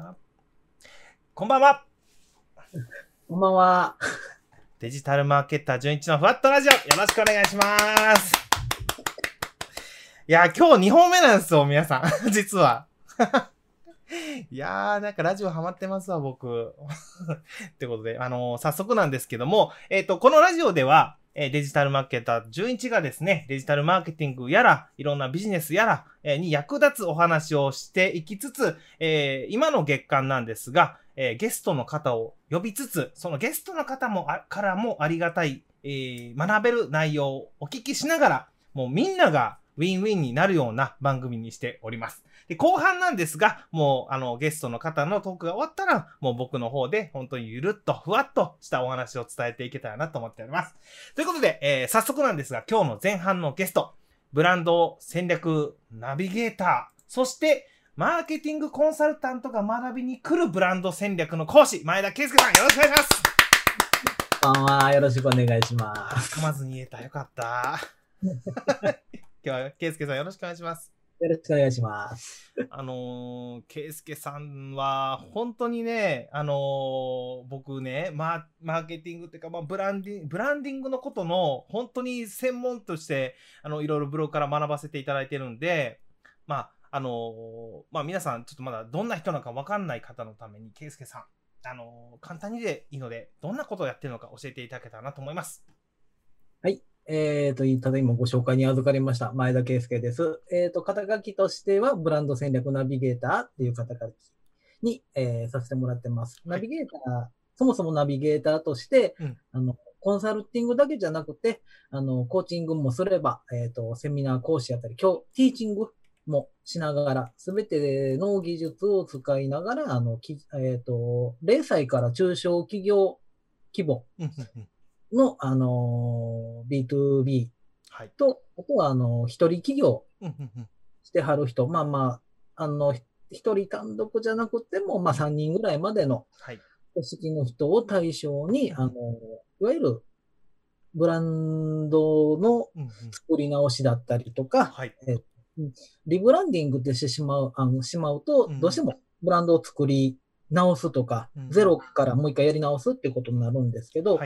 か？こんばんは。こんばんは。デジタルマーケッター純一のふわっとラジオ、よろしくお願いします。いや、今日2本目なんですよ、皆さん。実は。いやー、なんかラジオハマってますわ、僕。ってことで、早速なんですけども、このラジオでは、デジタルマーケター11がですね、デジタルマーケティングやら、いろんなビジネスやら、に役立つお話をしていきつつ、今の月間なんですが、ゲストの方を呼びつつ、そのゲストの方もからもありがたい、学べる内容をお聞きしながら、もうみんながウィンウィンになるような番組にしております。で、後半なんですが、もうゲストの方のトークが終わったら、もう僕の方で本当にゆるっとふわっとしたお話を伝えていけたらなと思っております。ということで、早速なんですが、今日の前半のゲスト、ブランド戦略ナビゲーター、そしてマーケティングコンサルタントが学びに来るブランド戦略の講師、前田圭介さん、よろしくお願いします。こんばんは、よろしくお願いします。噛まずに言えた、よかった。今日は圭介さん、よろしくお願いします。よろしくお願いします。圭介さんは本当にね、僕ね、マーケティングっていうか、ブランディングのことの本当に専門としていろいろブログから学ばせていただいてるんで、皆さんちょっとまだどんな人なのか分かんない方のために圭介さん、簡単にでいいのでどんなことをやってるのか教えていただけたらなと思います。はい。ただいまご紹介に預かりました、前田圭介です。肩書きとしては、ブランド戦略ナビゲーターっていう肩書きに、させてもらってます。ナビゲーター、はい、そもそもナビゲーターとして、コンサルティングだけじゃなくて、コーチングもすれば、セミナー講師やったり、ティーチングもしながら、すべての技術を使いながら、0歳から中小企業規模、の、B2B と、あとは、一人起業してはる人、一人単独じゃなくても、3人ぐらいまでの組織の人を対象に、いわゆる、ブランドの作り直しだったりとか、リブランディングってしてしまうと、どうしてもブランドを作り直すとか、ゼロからもう一回やり直すっていうことになるんですけど、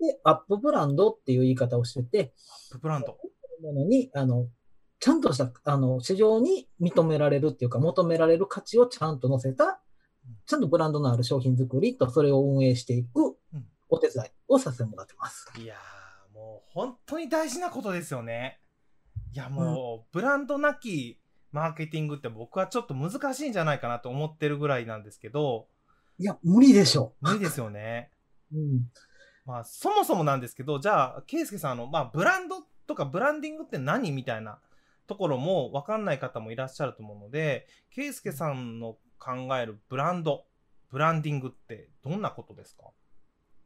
で、アップブランドっていう言い方をしてて、アップブランドものに、ちゃんとした、市場に認められるっていうか、求められる価値をちゃんと乗せた、ちゃんとブランドのある商品作りと、それを運営していくお手伝いをさせてもらってます。いやー、もう本当に大事なことですよね。いや、もう、ブランドなきマーケティングって僕はちょっと難しいんじゃないかなと思ってるぐらいなんですけど。いや、無理でしょ。無理ですよね。そもそもなんですけど、じゃあ、圭介さんブランドとかブランディングって何みたいなところも分かんない方もいらっしゃると思うので、圭介さんの考えるブランド、ブランディングってどんなことですか？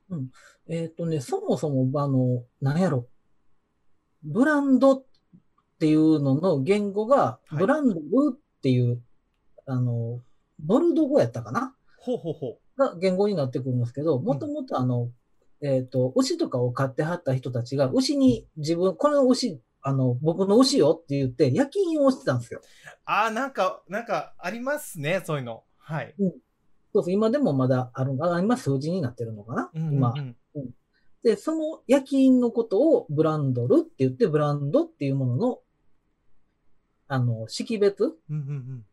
そもそも、何やろ、ブランドっていうのの言語が、ブランドっていう、ボルド語やったかな？が言語になってくるんですけど、もともと牛とかを飼ってはった人たちが、牛に自分、この牛、僕の牛よって言って、焼き印をしてたんですよ。ああ、なんかありますね、そういうの。はい。そうそう、今でもまだある、今数字になってるのかな、今。で、その焼き印のことをブランドルって言って、ブランドっていうものの、識別す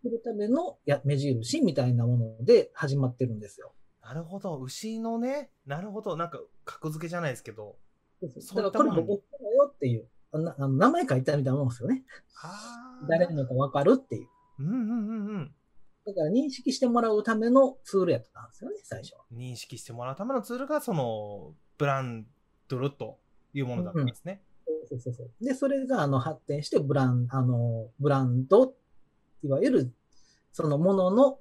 るための目印みたいなもので始まってるんですよ。なるほど、牛のね、なるほど、なんか格付けじゃないですけど、だからこれ僕のよっていう、名前書いたみたいなもんですよね。誰なのか分かるっていう。だから認識してもらうためのツールやったんですよね、最初は。認識してもらうためのツールが、そのブランドルというものだったんですね。で、それが発展してブランド、いわゆるそのものの、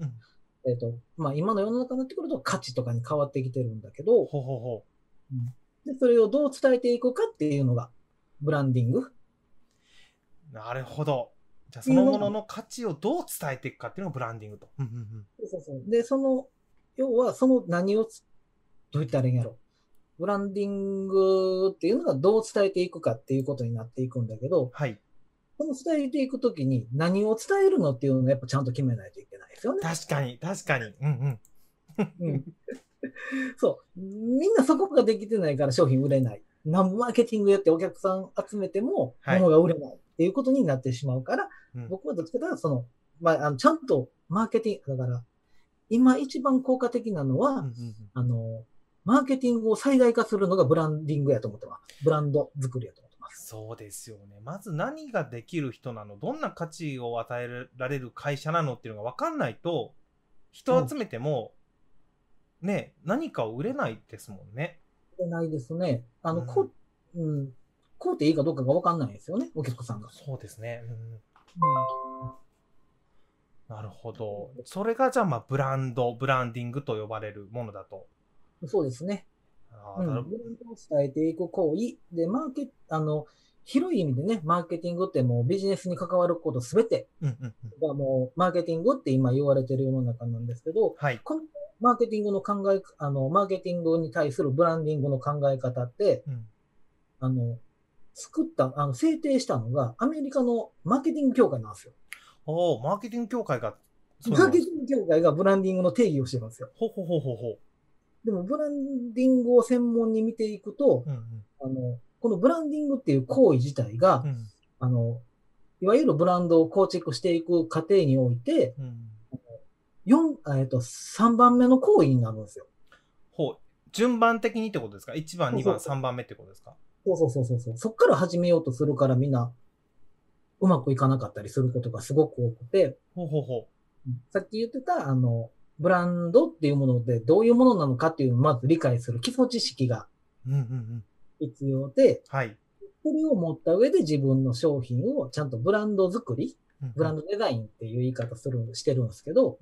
今の世の中になってくると価値とかに変わってきてるんだけど、でそれをどう伝えていくかっていうのがブランディング。なるほど。じゃあそのものの価値をどう伝えていくかっていうのがブランディングと。で、その要はその何をどう言ったらいいんやろ、ブランディングっていうのがどう伝えていくかっていうことになっていくんだけど、その伝えていくときに何を伝えるのっていうのをやっぱちゃんと決めないといけない。ですよね。確かに確かに、うんうんうん、そうみんなそこができてないから商品売れない、何マーケティングやってお客さん集めても物が売れないっていうことになってしまうから、はい、僕はどっちかというとその、まあ、ちゃんとマーケティングだから今一番効果的なのは、うんうんうん、マーケティングを最大化するのがブランディングやと思ってます。ブランド作りやと思ってます。そうですよね。まず何ができる人なの、どんな価値を与えられる会社なのっていうのが分かんないと人を集めても、うん、ね、何かを売れないですもんね。売れないですね。こうていいかどうかが分かんないですよね、お客さんが。そうですね、うんうん、なるほど。それがじゃあ、まあブランディングと呼ばれるものだと。そうですね。ブランドを伝えていく行為で、広い意味でね、マーケティングってもうビジネスに関わることすべてがもうマーケティングって今言われてる世の中なんですけど、はい、このマーケティングの考え、マーケティングに対するブランディングの考え方って、うん、制定したのがアメリカのマーケティング協会なんですよ。おー、マーケティング協会が、マーケティング協会がブランディングの定義をしてるんですよ。ほうほうほうほうほう。でもブランディングを専門に見ていくと、うんうん、このブランディングっていう行為自体が、うん、いわゆるブランドを構築していく過程において、うん、3番目の行為になるんですよ。ほう、順番的にってことですか？ 1 番、2番、3番目ってことですか？そうそう。そっから始めようとするからみんなうまくいかなかったりすることがすごく多くて、さっき言ってた、ブランドっていうものでどういうものなのかっていうのをまず理解する基礎知識が必要で、うんうんうん、はい、それを持った上で自分の商品をちゃんとブランド作り、うんうん、ブランドデザインっていう言い方してるんですけど、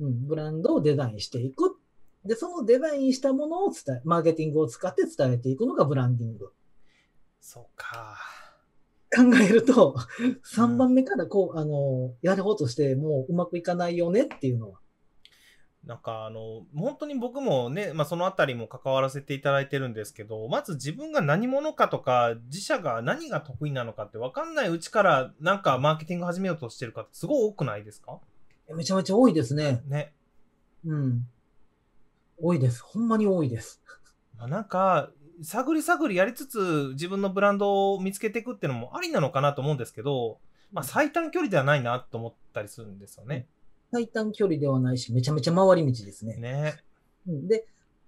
うんうん、ブランドをデザインしていく。で、そのデザインしたものをマーケティングを使って伝えていくのがブランディング。そうか。考えると3番目からこう、うん、やる方としてもううまくいかないよねっていうのは。なんか本当に僕もね、まあ、そのあたりも関わらせていただいてるんですけど、まず自分が何者かとか自社が何が得意なのかって分かんないうちからなんかマーケティング始めようとしてる方すごい多くないですか？めちゃめちゃ多いですね。ね、うん、多いです。ほんまに多いです。まあ、なんか探り探りやりつつ自分のブランドを見つけていくっていうのもありなのかなと思うんですけど、まあ、最短距離ではないなと思ったりするんですよね。うん、最短距離ではないし、めちゃめちゃ回り道ですね。ね。で、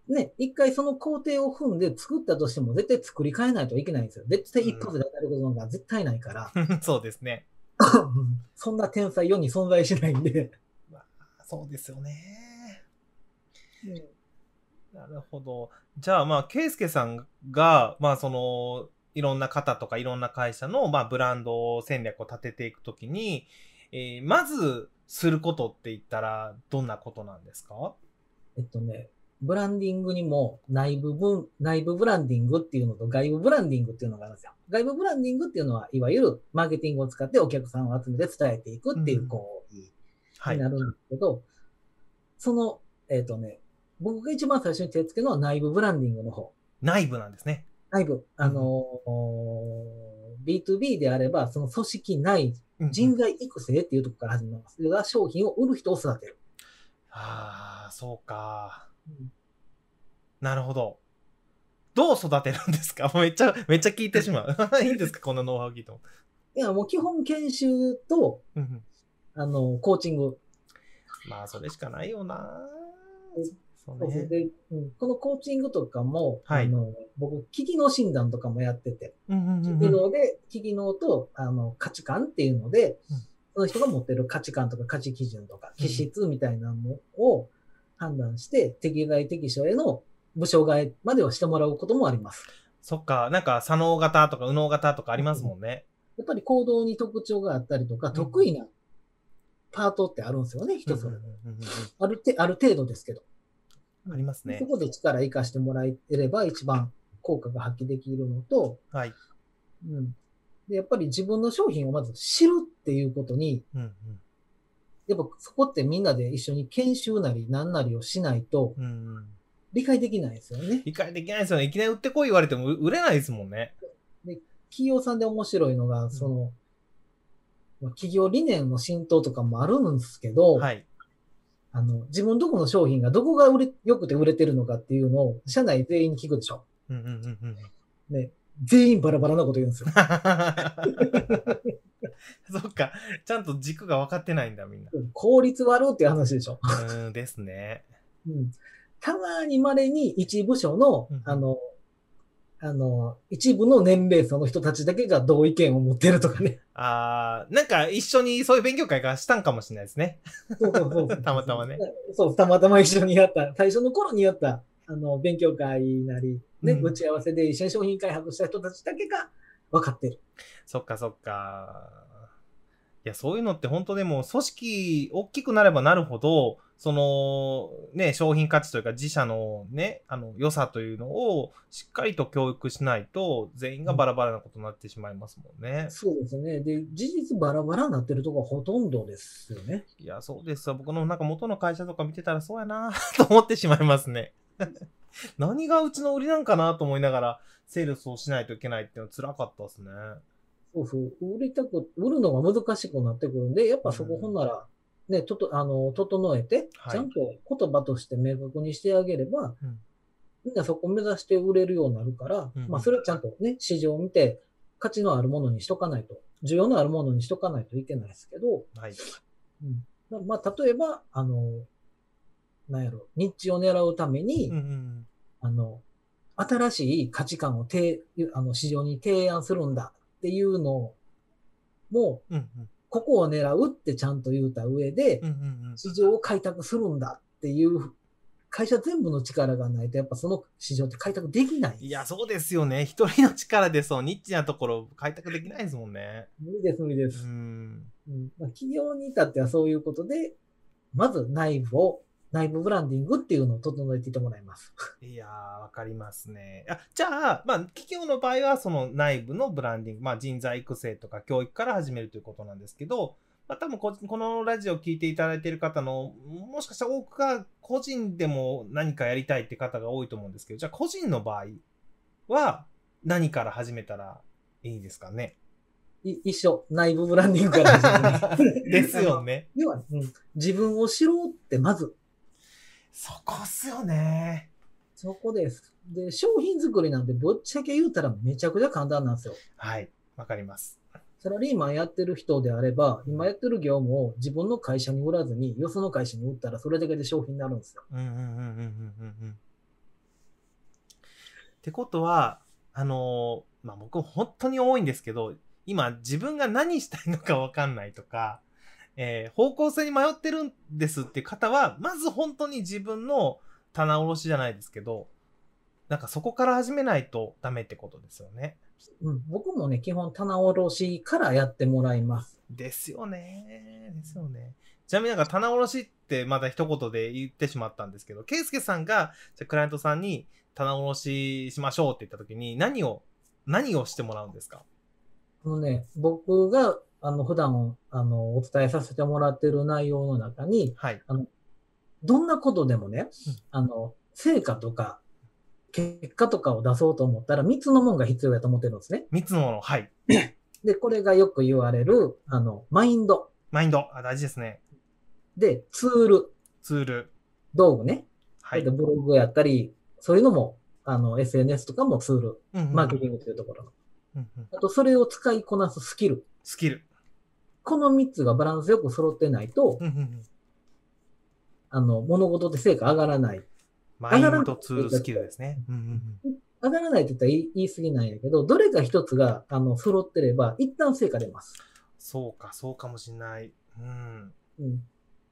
ね、一回その工程を踏んで作ったとしても、絶対作り変えないといけないんですよ。絶対一発で当たることが絶対ないから。うん、そうですね。そんな天才世に存在しないんで。まあ、そうですよね。うん、なるほど。じゃあ、まあ、圭介さんが、まあ、いろんな方とかいろんな会社の、まあ、ブランド戦略を立てていくときに、まず、することって言ったらどんなことなんですか？ブランディングにも内部ブランディングっていうのと外部ブランディングっていうのがあるんですよ。外部ブランディングっていうのはいわゆるマーケティングを使ってお客さんを集めて伝えていくっていう行為になるんですけど、うん、はい、僕が一番最初に手をつけるのは内部ブランディングの方。内部なんですね。内部。B2B であれば、その組織内、人材育成っていうところから始めます。それが商品を売る人を育てる。ああ、そうか、うん。なるほど。どう育てるんですか？めっちゃ聞いてしまう。いいんですか？こんなノウハウ聞いても。いや、もう基本研修と、コーチング。まあ、それしかないよな。そうね。で、うん、このコーチングとかも、はい、僕、機能診断とかもやってて、自動で機能と価値観っていうので、うん、その人が持ってる価値観とか価値基準とか気質みたいなのを判断して、うん、適材適所への部署替えまではしてもらうこともあります。そっか、なんか左脳型とか右脳型とかありますもんね。うん、やっぱり行動に特徴があったりとか、うん、得意なパートってあるんですよね、人それぞれ。ある程度ですけど。ありますね。そこで力を生かしてもらえれば一番効果が発揮できるのと、はい、うん、でやっぱり自分の商品をまず知るっていうことに、うんうん、やっぱそこってみんなで一緒に研修なり何なりをしないと理解できないですよね。うんうん、理解できないですよね。いきなり売ってこい言われても売れないですもんね。で、企業さんで面白いのが、その、うん、企業理念の浸透とかもあるんですけど、はい、自分どこの商品がどこが良くて売れてるのかっていうのを社内全員に聞くでしょ。うんうんうんうん。ね、全員バラバラなこと言うんですよ。そっか、ちゃんと軸が分かってないんだみんな。効率悪っていう話でしょ。うんですね。うん。たまに稀に一部署の、うん、一部の年齢層の人たちだけが同意見を持ってるとかね。ああ、なんか一緒にそういう勉強会がしたんかもしれないですね。そうそうそう。たまたまね。そう、たまたま一緒にやった、最初の頃にやった、勉強会なり、ね、うん、打ち合わせで一緒に商品開発した人たちだけが分かってる。そっかそっか。いや、そういうのって本当でも、組織大きくなればなるほど、そのね、商品価値というか自社のね、良さというのをしっかりと教育しないと、全員がバラバラなことになってしまいますもんね。うん、そうですね。で、事実バラバラになってるところがほとんどですよね。いや、そうですよ。僕のなんか元の会社とか見てたらそうやなと思ってしまいますね。何がうちの売りなんかなと思いながら、セールスをしないといけないっていうのは辛かったですね。そうそう。売るのが難しくなってくるんで、やっぱそこほんなら、ね、うん、整えて、はい、ちゃんと言葉として明確にしてあげれば、うん、みんなそこ目指して売れるようになるから、うん、まあそれはちゃんとね、市場を見て、価値のあるものにしとかないと、需要のあるものにしとかないといけないですけど、はい。うん、まあ例えば、なんやろ、ニッチを狙うために、うんうん、新しい価値観を市場に提案するんだ。っていうのも、うんうん、ここを狙うってちゃんと言うた上で、うんうんうん、市場を開拓するんだっていう会社全部の力がないと、やっぱその市場って開拓できない。いや、そうですよね。一人の力でそうニッチなところ開拓できないですもんね。無理です無理です。うん、まあ、企業に至ってはそういうことで、まず内部ブランディングっていうのを整えていってもらいます。いやー、わかりますね。じゃあ、まあ、企業の場合は、その内部のブランディング、まあ、人材育成とか教育から始めるということなんですけど、まあ、多分このラジオを聞いていただいている方の、もしかしたら多くが個人でも何かやりたいって方が多いと思うんですけど、じゃあ、個人の場合は、何から始めたらいいですかね。一緒。内部ブランディングから始める。ですよね。要は、うん、自分を知ろうって、まず、そこっすよね。そこです。で、商品作りなんてぶっちゃけ言うたらめちゃくちゃ簡単なんですよ。はい。わかります。サラリーマンやってる人であれば、今やってる業務を自分の会社に売らずに、よその会社に売ったらそれだけで商品になるんですよ。うんうんうんうんうんうん。ってことは、まあ、僕本当に多いんですけど、今自分が何したいのかわかんないとか、方向性に迷ってるんですって方は、まず本当に自分の棚卸しじゃないですけど、なんかそこから始めないとダメってことですよね。うん、僕もね、基本棚卸しからやってもらいます。ですよね。ですよね。ちなみになんか棚卸しってまた一言で言ってしまったんですけど、圭介さんがじゃクライアントさんに棚卸ししましょうって言った時に何をしてもらうんですか？僕が普段、お伝えさせてもらってる内容の中に、はい、どんなことでもね、成果とか、結果とかを出そうと思ったら、3つのものが必要だと思ってるんですね。3つのもの、はい。で、これがよく言われる、マインド。マインド、大事ですね。で、ツール。道具ね。はい。で、ブログやったり、そういうのも、SNS とかもツール。うんうんうん、マーケティングというところの。うんうん、あと、それを使いこなすスキル。この3つがバランスよく揃ってないと、うんうんうん、物事で成果上がらない。マインド、ツール、スキルですね。うんうんうん、上がらないって言ったら言い過ぎないんだけど、どれか一つが、揃ってれば、一旦成果出ます。そうか、そうかもしれない。うん。うん、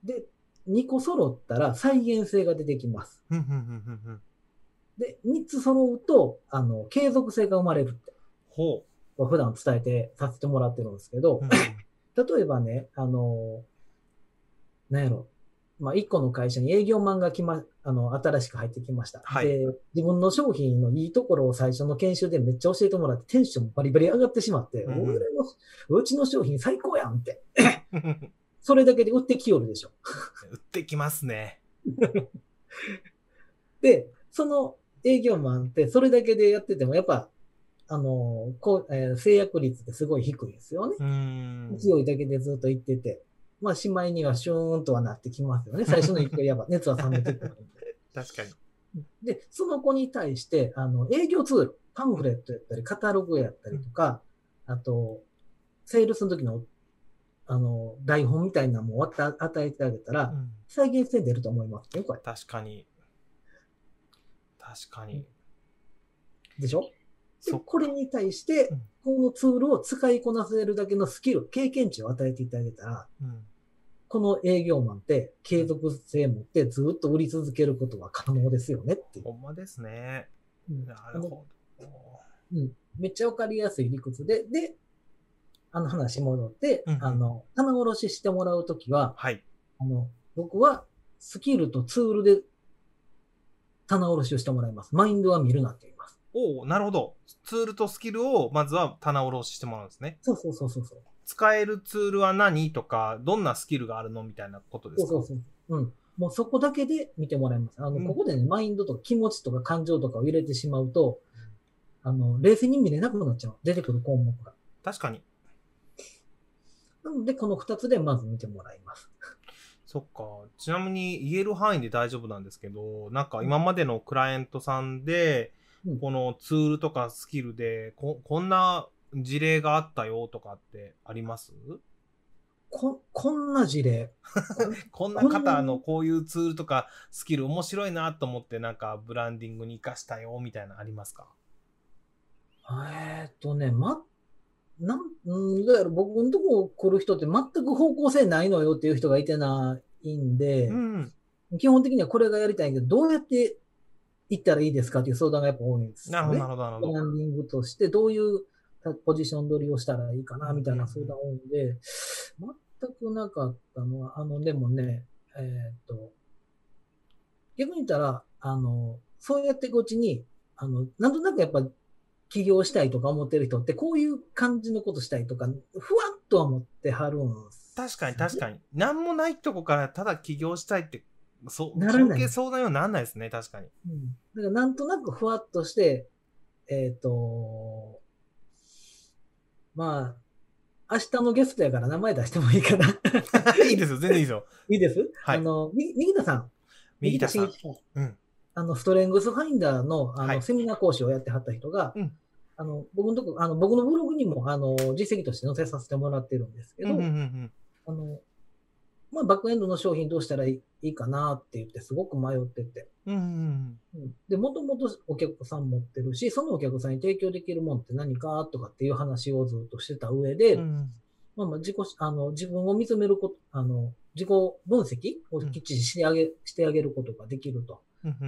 で、2個揃ったら再現性が出てきます。うんうんうんうん、で、3つ揃うと、継続性が生まれるって。ほう。普段伝えてさせてもらってるんですけど、うん、例えばね、なんやろ、まあ、1個の会社に営業マンが新しく入ってきました、はい。で、自分の商品のいいところを最初の研修でめっちゃ教えてもらって、テンションバリバリ上がってしまって、うん、うちの商品最高やんって。それだけで売ってきよるでしょ。売ってきますね。で、その営業マンってそれだけでやってても、やっぱ、成約率ってすごい低いですよね。勢いだけでずっと言ってて。まあ、しまいにはシューンとはなってきますよね。最初の1回やば、熱は冷めてくる。確かに。で、その子に対して、営業ツール、パンフレットやったり、カタログやったりとか、あと、セールスの時の、台本みたいなのも与えてあげたら、再現性出ると思いますね、これ。確かに。確かに。でしょ？でこれに対して、このツールを使いこなせるだけのスキル、経験値を与えていってあげたら、この営業マンって継続性持ってずっと売り続けることは可能ですよねっていう。ほんまですね。なるほど。めっちゃわかりやすい理屈で、話戻って、棚卸ししてもらうときは、僕はスキルとツールで棚卸しをしてもらいます。マインドは見るなって言います。おお、なるほど。ツールとスキルをまずは棚卸ししてもらうんですね。そう。使えるツールは何とか、どんなスキルがあるのみたいなことですか？そう。もうそこだけで見てもらいます。ここでね、マインドとか気持ちとか感情とかを入れてしまうと、冷静に見れなくなっちゃう。出てくる項目が。確かに。なので、この2つでまず見てもらいます。そっか。ちなみに言える範囲で大丈夫なんですけど、なんか今までのクライアントさんで、このツールとかスキルでこんな事例があったよとかってあります？こんな事例こんな方のこういうツールとかスキル面白いなと思ってなんかブランディングに生かしたよみたいなのありますか？だから僕のとこ来る人って全く方向性ないのよっていう人がいてないんで、基本的にはこれがやりたいんだけどどうやって行ったらいいですかっていう相談がやっぱ多いんですよね。ブランディングとしてどういうポジション取りをしたらいいかなみたいな相談多いんで、全くなかったのは、でもね、逆に言ったら、そうやってこっちに、なんとなくやっぱ起業したいとか思ってる人って、こういう感じのことしたいとか、ふわっとは思ってはるんですよね。確かに。なんもないとこからただ起業したいって、関係相談にはならないですね、確かに。だからなんとなくふわっとして、明日のゲストやから名前出してもいいかな。いいですよ、全然いいですよ。いいです？はい。右田さん。ストレングスファインダーの、セミナー講師をやってはった人が、僕のブログにも、実績として載せさせてもらってるんですけど、バックエンドの商品どうしたらいいかなって言ってすごく迷ってて。で、もともとお客さん持ってるし、そのお客さんに提供できるもんって何かとかっていう話をずっとしてた上で、自分を見つめること、自己分析をきっちりしてあげることができると。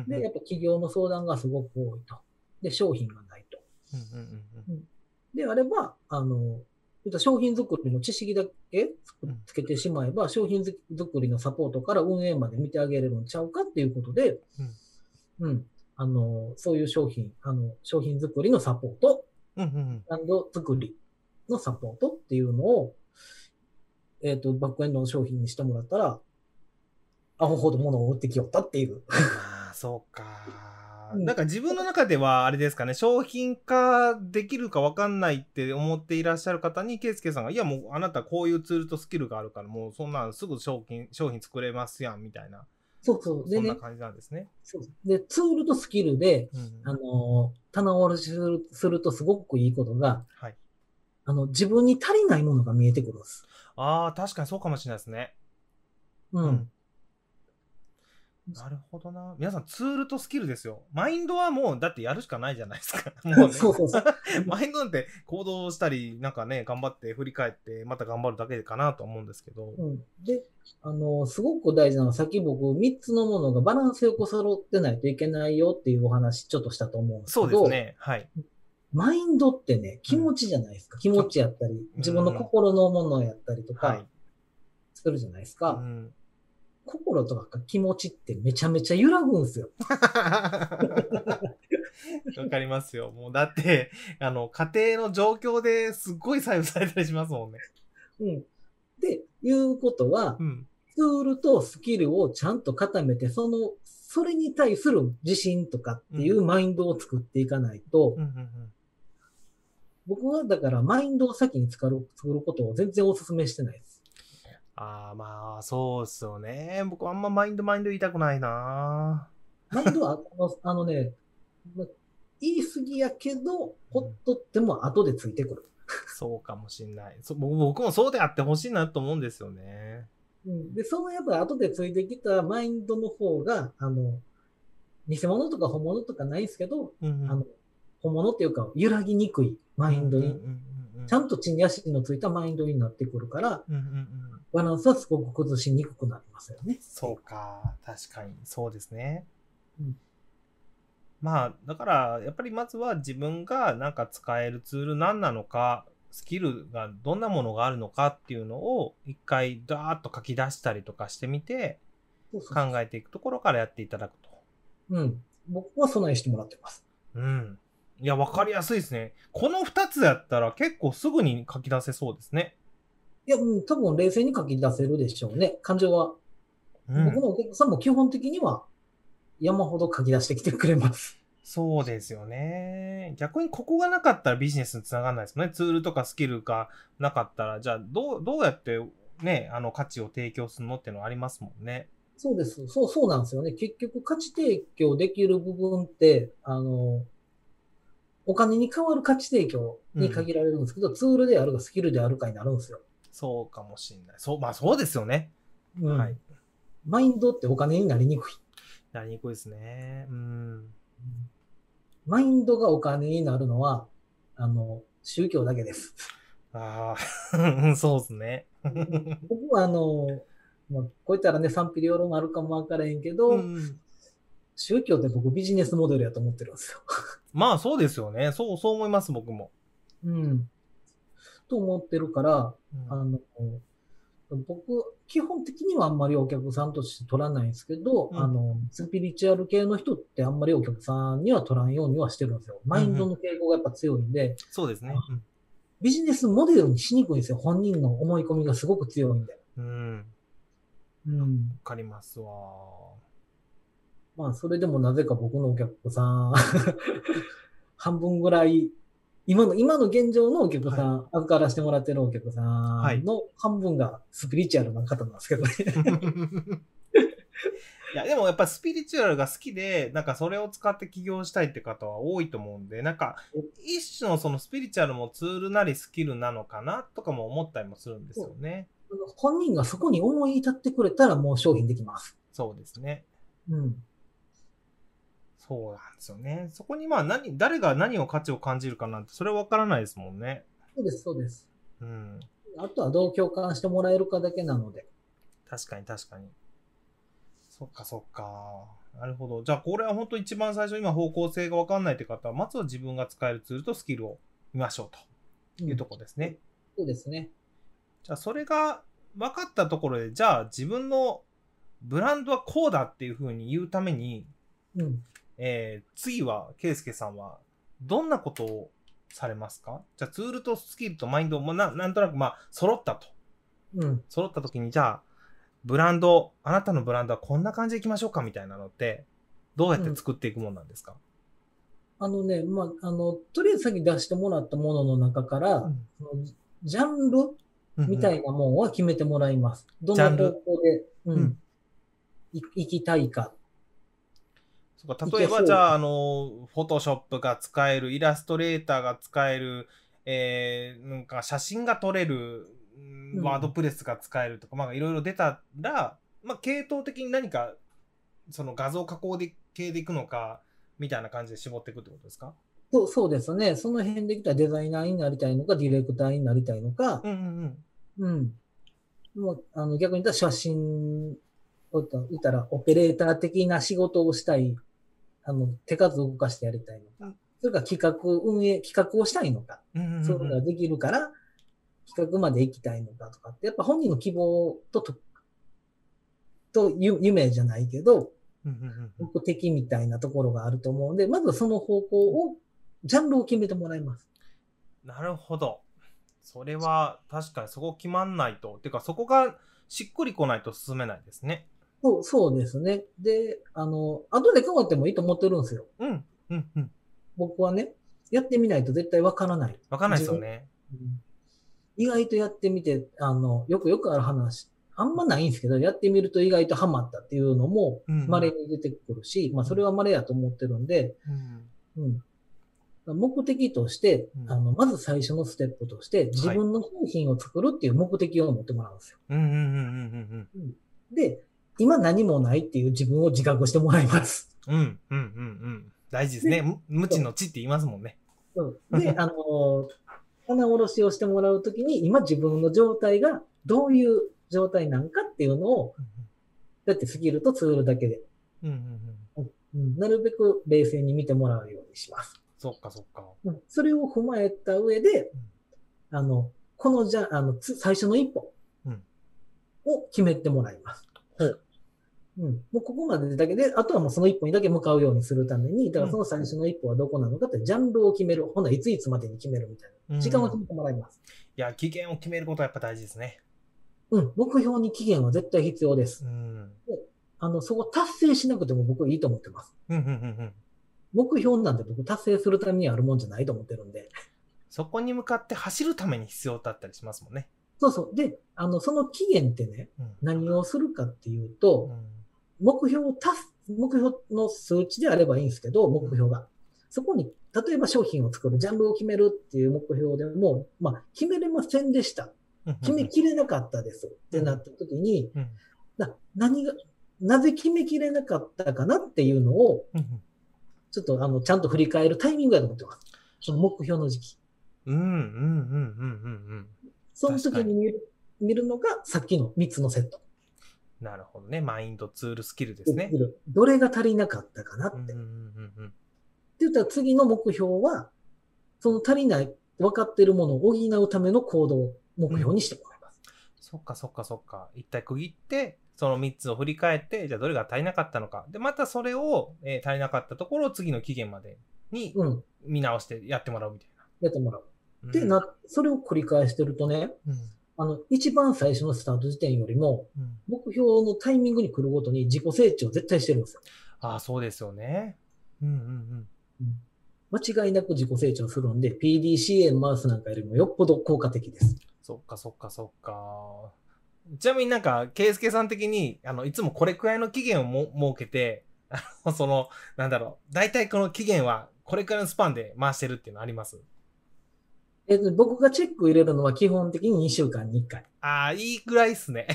で、やっぱ企業の相談がすごく多いと。で、商品がないと。で、あれば、商品作りの知識だけつけてしまえば、商品作りのサポートから運営まで見てあげれるんちゃうかっていうことで、そういう商品作りのサポート、ブランド作りのサポートっていうのを、バックエンドの商品にしてもらったら、アホほど物を売ってきよったっていう。そうか。なんか自分の中ではあれですかね、商品化できるか分かんないって思っていらっしゃる方に、圭介さんが、いやもうあなたこういうツールとスキルがあるから、もうそんなんすぐ商品作れますやん、みたいな。そんな感じなんですね。で、ツールとスキルで、棚卸しするとすごくいいことが、自分に足りないものが見えてくるんです。確かにそうかもしれないですね。なるほどな。皆さん、ツールとスキルですよ。マインドはもう、だってやるしかないじゃないですか。もうね、そう。マインドなんて行動したり、なんかね、頑張って振り返って、また頑張るだけかなと思うんですけど。で、すごく大事なのは、さっき僕、3つのものがバランスよく揃ってないといけないよっていうお話、ちょっとしたと思うんですけど。そうですね。はい。マインドってね、気持ちじゃないですか。気持ちやったり、自分の心のものやったりとか、するじゃないですか。心とか気持ちってめちゃめちゃ揺らぐんですよ。わかりますよ。もうだって、家庭の状況ですっごい左右されたりしますもんね。で、いうことは、ツールとスキルをちゃんと固めて、それに対する自信とかっていうマインドを作っていかないと、僕はだからマインドを先に作ることを全然お勧めしてないです。まあ、そうっすよね。僕あんまマインド言いたくないな。マインドはね、言い過ぎやけど、ほっとっても後でついてくる。そうかもしんない。僕もそうであってほしいなと思うんですよね。うん、で、そのやっぱ後でついてきたマインドの方が、偽物とか本物とかないんですけど、うんうん、本物っていうか、揺らぎにくいマインドに、うんうんうん、ちゃんと地に足のついたマインドになってくるから、うんうんうん、バランスはすごく崩しにくくなりますよね。そうか、確かに、そうですね。うん、まあ、だから、やっぱりまずは自分がなんか使えるツール何なのか、スキルがどんなものがあるのかっていうのを一回ダーッと書き出したりとかしてみて、考えていくところからやっていただくと。うん。僕は備えしてもらってます。うん。いや、わかりやすいですね。この2つやったら結構すぐに書き出せそうですね。いや、うん、多分冷静に書き出せるでしょうね。感情は。うん、僕のお客さんも基本的には山ほど書き出してきてくれます。そうですよね。逆にここがなかったらビジネスにつながらないですもんね。ツールとかスキルがなかったら、じゃあどうやってね、価値を提供するのっていうのはありますもんね。そうです。そうなんですよね。結局価値提供できる部分って、お金に代わる価値提供に限られるんですけど、うん、ツールであるかスキルであるかになるんですよ。そうかもしれない。まあそうですよね。うん、はい。マインドってお金になりにくい。なりにくいですね。うん。マインドがお金になるのは、宗教だけです。ああ、そうですね。僕はこういったらね、賛否両論あるかもわからへんけど、うん、宗教って僕ビジネスモデルやと思ってるんですよ。まあそうですよね。そう思います、僕も。うん。と思ってるから、うん、僕、基本的にはあんまりお客さんとして取らないんですけど、うん、スピリチュアル系の人ってあんまりお客さんには取らんようにはしてるんですよ。マインドの傾向がやっぱ強いんで。うんうん、そうですね、うん。ビジネスモデルにしにくいんですよ。本人の思い込みがすごく強いんで。うん。うん。わかりますわ。まあ、それでもなぜか僕のお客さん、半分ぐらい、今の現状のお客さん、はい、預からせてもらってるお客さんの半分がスピリチュアルな方なんですけどね。いや、でもやっぱスピリチュアルが好きで、なんかそれを使って起業したいって方は多いと思うんで、なんか一種のそのスピリチュアルもツールなりスキルなのかなとかも思ったりもするんですよね。本人がそこに思い至ってくれたらもう商品できます。そうですね。うん。そうなんですよね。そこにまあ誰が何を価値を感じるかなんて、それは分からないですもんね。そうです、そうです。うん。あとはどう共感してもらえるかだけなので。確かに、確かに。そっか、そっか。なるほど。じゃあ、これは本当一番最初、今方向性が分かんないって方は、まずは自分が使えるツールとスキルを見ましょうというとこですね。うん、そうですね。じゃあ、それが分かったところで、じゃあ、自分のブランドはこうだっていうふうに言うために、うん。次は圭介さんはどんなことをされますか？じゃあツールとスキルとマインドもなんとなくまあ揃ったと、うん、揃った時にじゃあブランドあなたのブランドはこんな感じでいきましょうかみたいなのってどうやって作っていくもんなんですか？うん、まあとりあえず先出してもらったものの中から、うん、ジャンルみたいなものは決めてもらいます。うんうん、どんな方向で、うん、いきたいか。例えばじゃあフォトショップが使えるイラストレーターが使える、なんか写真が撮れるワードプレスが使えるとか、まあいろいろ出たら、まあ、系統的に何かその画像加工で系でいくのかみたいな感じで絞っていくってことですか？そうですね。その辺できたらデザイナーになりたいのかディレクターになりたいのか、うんうんうんうん、もう逆に言ったら写真を言ったらオペレーター的な仕事をしたい。手数を動かしてやりたいのか、それから企画をしたいのか、うんうんうん、それができるから、企画まで行きたいのかとかって、やっぱ本人の希望と夢じゃないけど、うんうんうん、目的みたいなところがあると思うんで、まずその方向を、ジャンルを決めてもらいます。なるほど。それは確かにそこ決まんないと。てかそこがしっくりこないと進めないですね。そうですね。で、後で変わってもいいと思ってるんですよ。うん。うん。うん。僕はね、やってみないと絶対わからない。わからないですよね。意外とやってみて、よくある話。あんまないんですけど、やってみると意外とハマったっていうのも稀に出てくるし、まあそれは稀やと思ってるんで、目的として、まず最初のステップとして自分の商品を作るっていう目的を持ってもらうんですよ。で、今何もないっていう自分を自覚してもらいます。大事ですね。無知の知って言いますもんね。で、棚卸しをしてもらうときに、今自分の状態がどういう状態なんかっていうのを、だってスキルとツールだけで、なるべく冷静に見てもらうようにします。そっかそっか。それを踏まえた上で、この最初の一歩を決めてもらいます。もうここまでだけで、あとはもうその一歩にだけ向かうようにするために、だからその最初の一歩はどこなのかって、ジャンルを決める。ほんならいついつまでに決めるみたいな。時間を決めてもらいます。いや、期限を決めることはやっぱ大事ですね。目標に期限は絶対必要です。そこ達成しなくても僕いいと思ってます。目標なんて僕達成するためにあるもんじゃないと思ってるんで。そこに向かって走るために必要だったりしますもんね。そうそう。で、その期限ってね、何をするかっていうと、目標の数値であればいいんですけど、目標が。そこに、例えば商品を作る、ジャンルを決めるっていう目標でも、まあ、決めれませんでした。決めきれなかったですってなった時に、なぜ決めきれなかったかなっていうのを、ちょっとちゃんと振り返るタイミングだと思ってます。その目標の時期。その時に見るのがさっきの3つのセット。なるほどね。マインド、ツール、スキルですね。どれが足りなかったかなって。って言ったら次の目標は、その足りない、分かっているものを補うための行動を目標にしてもらいます。そっかそっかそっか。一体区切って、その3つを振り返って、じゃあどれが足りなかったのか。で、またそれを、足りなかったところを次の期限までに見直してやってもらうみたいな。やってもらう。で、それを繰り返してるとね、一番最初のスタート時点よりも、目標のタイミングに来るごとに自己成長を絶対してるんですよ。ああ、そうですよね。間違いなく自己成長するんで、PDCA マウスなんかよりもよっぽど効果的です。そっかそっかそっか。ちなみになんか、圭介さん的に、いつもこれくらいの期限を設けて、大体この期限はこれくらいのスパンで回してるっていうのあります？僕がチェック入れるのは基本的に2週間に1回。ああ、いいぐらいっすね。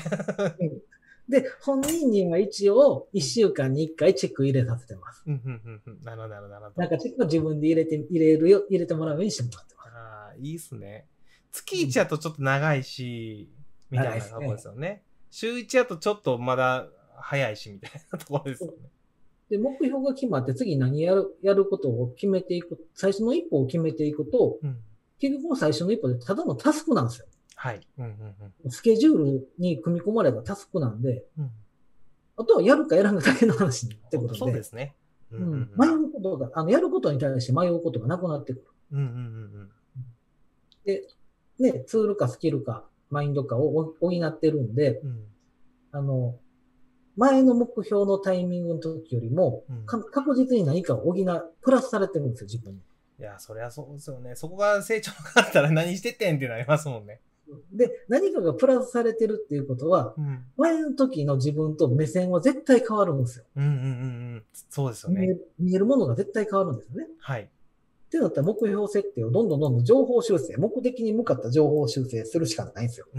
で、本人には一応1週間に1回チェック入れさせてます。なるほど、なるほど。なんかチェックを自分で入れてもらうようにしてもらってます。ああ、いいっすね。月1だとちょっと長いし、みたいなところですよね。週1だとちょっとまだ早いし、みたいなところですよね。で、目標が決まって次何やることを決めていく、最初の一歩を決めていくと、結局最初の一歩でただのタスクなんですよ。スケジュールに組み込まれたタスクなんで、あとはやるかやらんかだけの話になってくるので、そうですね。迷うことが、やることに対して迷うことがなくなってくる。で、ね、ツールかスキルかマインドかを補ってるんで、前の目標のタイミングの時よりも、確実に何かをプラスされてるんですよ、自分に。いや、そりゃそうですよね。そこが成長があったら何してってんってなりますもんね。で、何かがプラスされてるっていうことは、前の時の自分と目線は絶対変わるんですよ。そうですよね。見えるものが絶対変わるんですよね。ってなったら目標設定をどんどん情報修正、目的に向かった情報修正するしかないんですよ。って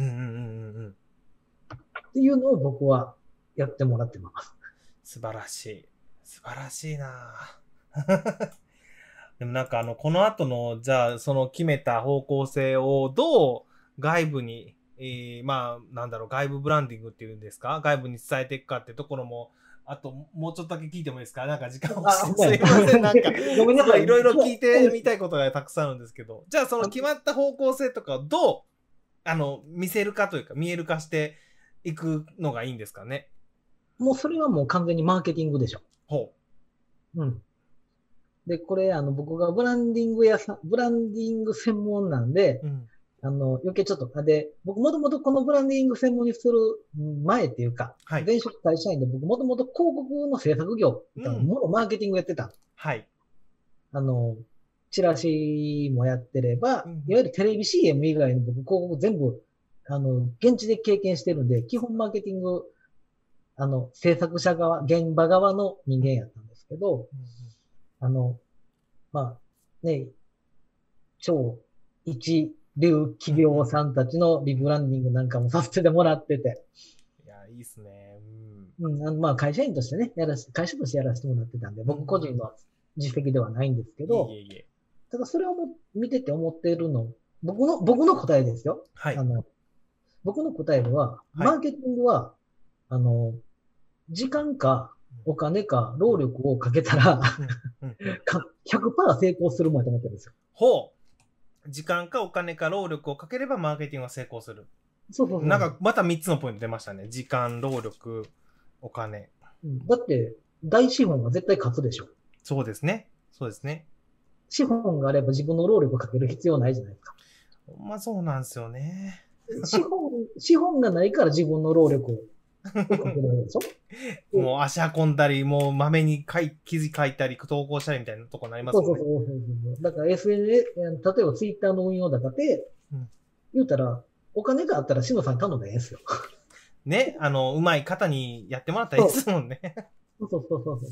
いうのを僕はやってもらってます。素晴らしい。素晴らしいなぁ。でもなんかこの後の、じゃあ、その決めた方向性をどう外部に、外部ブランディングっていうんですか？外部に伝えていくかってところも、あと、もうちょっとだけ聞いてもいいですか？なんか時間をすいません。なんか、いろいろ聞いてみたいことがたくさんあるんですけど、じゃあその決まった方向性とかをどう、見せるかというか、見える化していくのがいいんですかね？もうそれはもう完全にマーケティングでしょ。で、これ、僕がブランディング専門なんで、余計ちょっと、で、僕もともとこのブランディング専門にする前っていうか、前職会社員で僕もともと広告の制作業、マーケティングやってた。チラシもやってれば、いわゆるテレビ CM 以外の僕広告全部、現地で経験してるんで、基本マーケティング、制作者側、現場側の人間やったんですけど、うん、まあ、ね、超一流企業さんたちのリブランディングなんかもさせてもらってて。いや、いいっすね。うん。まあ、会社員としてね、会社としてやらせてもらってたんで、僕個人の実績ではないんですけど、うん、ただそれを見てて思っているの、僕の答えですよ。はい。僕の答えでは、マーケティングは、はい、時間かお金か労力をかけたら100% 成功するもんと思ってるんですよ。ほう。時間かお金か労力をかければマーケティングは成功する。そうそうそう。なんかまた3つのポイント出ましたね。時間、労力、お金。だって大資本は絶対勝つでしょ。そうですね。そうですね。資本があれば自分の労力をかける必要ないじゃないですか。まあそうなんですよね。資本がないから自分の労力を。もう足運んだり、もうまめに記事書いたり、投稿したりみたいなとこになりますよね。そう。だから SNS、例えばツイッターの運用だかで、うん、言うたら、お金があったら篠さん頼んでええんすよ。ね、うまい方にやってもらったらいいですもんね。そう。っ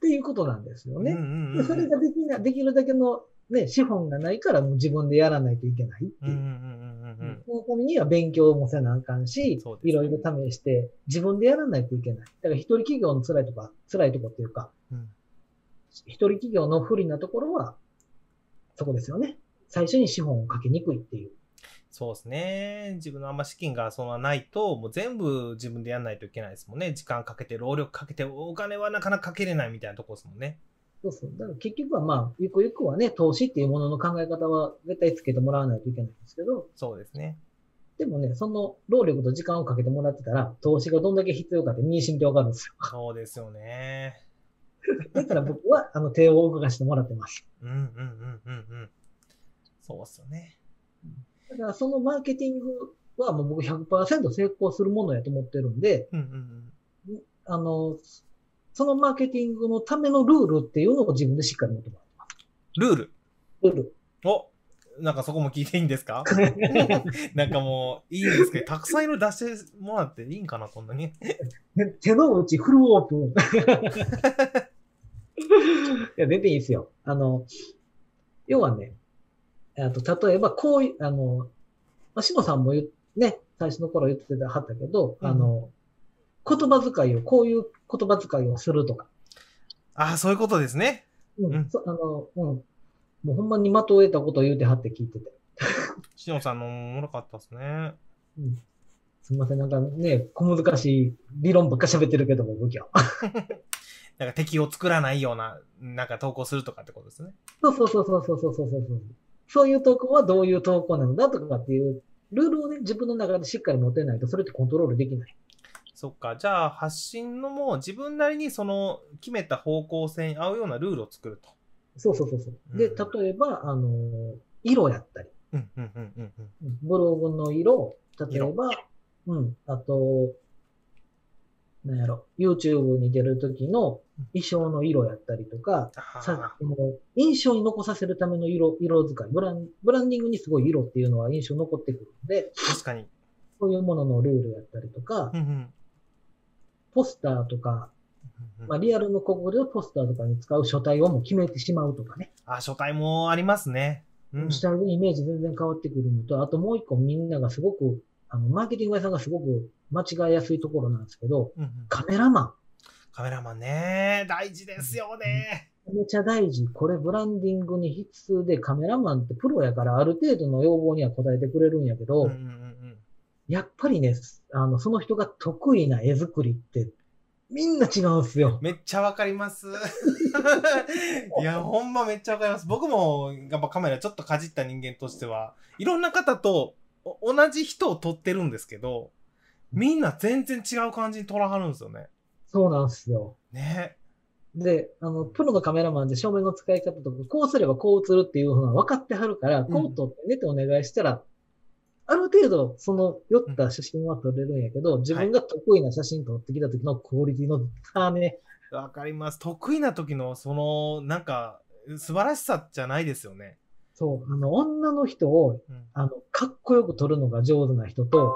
ていうことなんですよね。でそれができるだけの、ね、資本がないからもう自分でやらないといけないっていう。そのためには勉強もせなあかんし、いろいろ試して自分でやらないといけない。だから一人企業の辛いとこっていうか、一人企業の不利なところは、そこですよね。最初に資本をかけにくいっていう。そうですね。自分のあんま資金がそんなないと、もう全部自分でやらないといけないですもんね。時間かけて、労力かけて、お金はなかなかかけれないみたいなとこですもんね。そう。だから結局はまあ、ゆくゆくはね、投資っていうものの考え方は絶対つけてもらわないといけないんですけど。そうですね。でもね、その労力と時間をかけてもらってたら、投資がどんだけ必要かって妊娠ってわかるんですよ。そうですよね。だから僕は、手を動かしてもらってます。そうっすよね。だからそのマーケティングはもう僕 100% 成功するものやと思ってるんで、そのマーケティングのためのルールっていうのを自分でしっかり持ってもらってます。ルール。お、なんかそこも聞いていいんですか？なんかもういいんですけど、たくさん色出してもらっていいんかな、こんなに。手の内フルオープン。いや、全然いいですよ。要はね、例えばこういう、篠さんもね、最初の頃言ってたはったけど、言葉遣いを、こういう言葉遣いをするとか。ああ、そういうことですね。もうほんまに的を得たことを言うてはって聞いてて。しのさんのおもろかったですね。すみません、なんかね、小難しい理論ばっか喋ってるけども、武器は。なんか敵を作らないような、なんか投稿するとかってことですね。そう。そういう投稿はどういう投稿なのだとかっていう、ルールをね、自分の中でしっかり持てないと、それってコントロールできない。そっか。じゃあ、発信のも自分なりにその決めた方向性に合うようなルールを作ると。そう。で、例えば、色やったり。ブログの色、例えば、あと、なんやろ、YouTube に出るときの衣装の色やったりとか、印象に残させるための色使い。ブランディングにすごい色っていうのは印象残ってくるので。確かに。そういうもののルールやったりとか、ポスターとか、まあ、リアルの広告でポスターとかに使う書体をもう決めてしまうとかね。あ、書体もありますね。書体のイメージ全然変わってくるのと、あともう一個みんながすごく、マーケティング屋さんがすごく間違いやすいところなんですけど、カメラマン。カメラマンね、大事ですよね。めちゃ大事。これブランディングに必須で、カメラマンってプロやからある程度の要望には応えてくれるんやけど、やっぱりね、その人が得意な絵作りって、みんな違うんすよ。めっちゃわかります。いや、ほんまめっちゃわかります。僕も、やっぱカメラちょっとかじった人間としては、いろんな方と同じ人を撮ってるんですけど、みんな全然違う感じに撮らはるんですよね。そうなんすよ。ね。で、プロのカメラマンで照明の使い方とか、こうすればこう映るっていうのは分かってはるから、こう撮ってねってお願いしたら、ある程度、その酔った写真は撮れるんやけど、自分が得意な写真撮ってきた時のクオリティの差ね。わかります。得意な時の、なんか、素晴らしさじゃないですよね。そう、女の人を、かっこよく撮るのが上手な人と、